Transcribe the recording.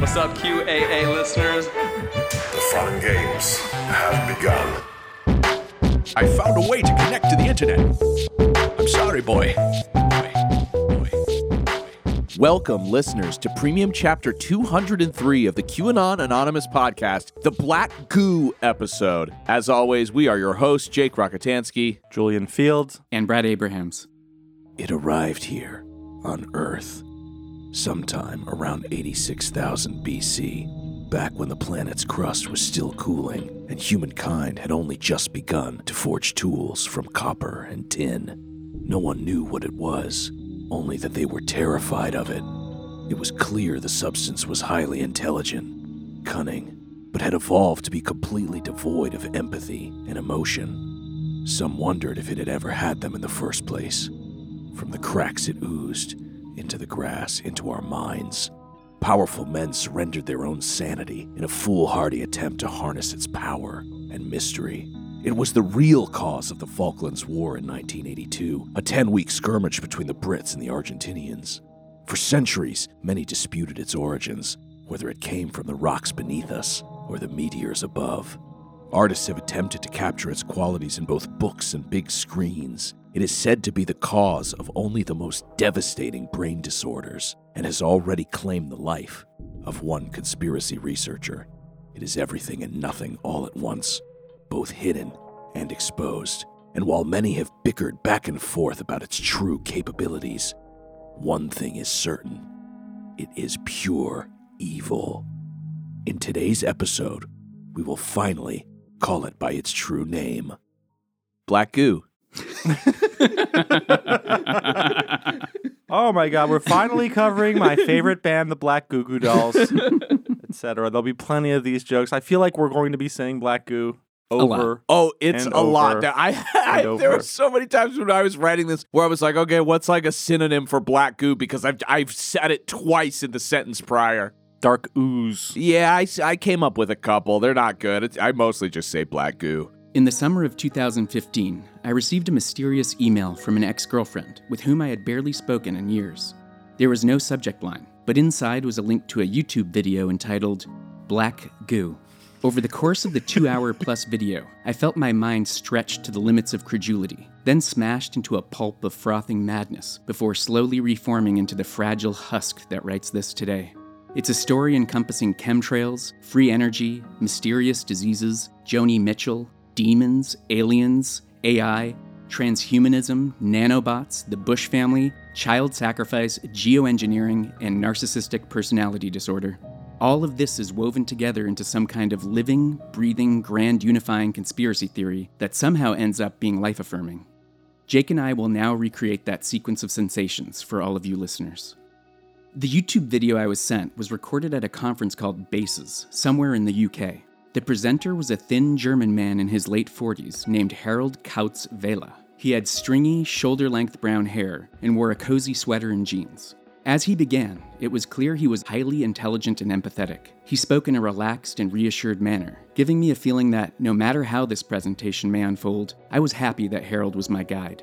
What's up, QAA listeners? The fun games have begun. I found a way to connect to the internet. I'm sorry, boy. Welcome, listeners, to Premium Chapter 203 of the QAnon Anonymous podcast, the Black Goo episode. As always, we are your hosts, Jake Rokitansky, Julian Fields, and Brad Abrahams. It arrived here on Earth sometime around 86,000 BC, back when the planet's crust was still cooling and humankind had only just begun to forge tools from copper and tin. No one knew what it was, only that they were terrified of it. It was clear the substance was highly intelligent, cunning, but had evolved to be completely devoid of empathy and emotion. Some wondered if it had ever had them in the first place. From the cracks it oozed, into the grass, into our minds. Powerful men surrendered their own sanity in a foolhardy attempt to harness its power and mystery. It was the real cause of the Falklands War in 1982, a 10-week skirmish between the Brits and the Argentinians. For centuries, many disputed its origins, whether it came from the rocks beneath us or the meteors above. Artists have attempted to capture its qualities in both books and big screens. It is said to be the cause of only the most devastating brain disorders and has already claimed the life of one conspiracy researcher. It is everything and nothing all at once, both hidden and exposed. And while many have bickered back and forth about its true capabilities, one thing is certain: it is pure evil. In today's episode, we will finally call it by its true name. Black Goo. Oh my God, we're finally covering my favorite band, the Black Goo Goo Dolls, etc. There'll be plenty of these jokes. I feel like we're going to be saying Black Goo over. Oh, it's a lot. There were so many times when I was writing this where I was like, okay, what's like a synonym for black goo? Because I've said it twice in the sentence prior. Dark ooze. Yeah, I came up with a couple. They're not good. I mostly just say black goo. In the summer of 2015, I received a mysterious email from an ex-girlfriend with whom I had barely spoken in years. There was no subject line, but inside was a link to a YouTube video entitled Black Goo. Over the course of the 2-hour-plus video, I felt my mind stretched to the limits of credulity, then smashed into a pulp of frothing madness before slowly reforming into the fragile husk that writes this today. It's a story encompassing chemtrails, free energy, mysterious diseases, Joni Mitchell, demons, aliens, AI, transhumanism, nanobots, the Bush family, child sacrifice, geoengineering, and narcissistic personality disorder. All of this is woven together into some kind of living, breathing, grand unifying conspiracy theory that somehow ends up being life-affirming. Jake and I will now recreate that sequence of sensations for all of you listeners. The YouTube video I was sent was recorded at a conference called Bases, somewhere in the UK. The presenter was a thin German man in his late 40s named Harold Kautz Vela. He had stringy, shoulder-length brown hair and wore a cozy sweater and jeans. As he began, it was clear he was highly intelligent and empathetic. He spoke in a relaxed and reassured manner, giving me a feeling that, no matter how this presentation may unfold, I was happy that Harold was my guide.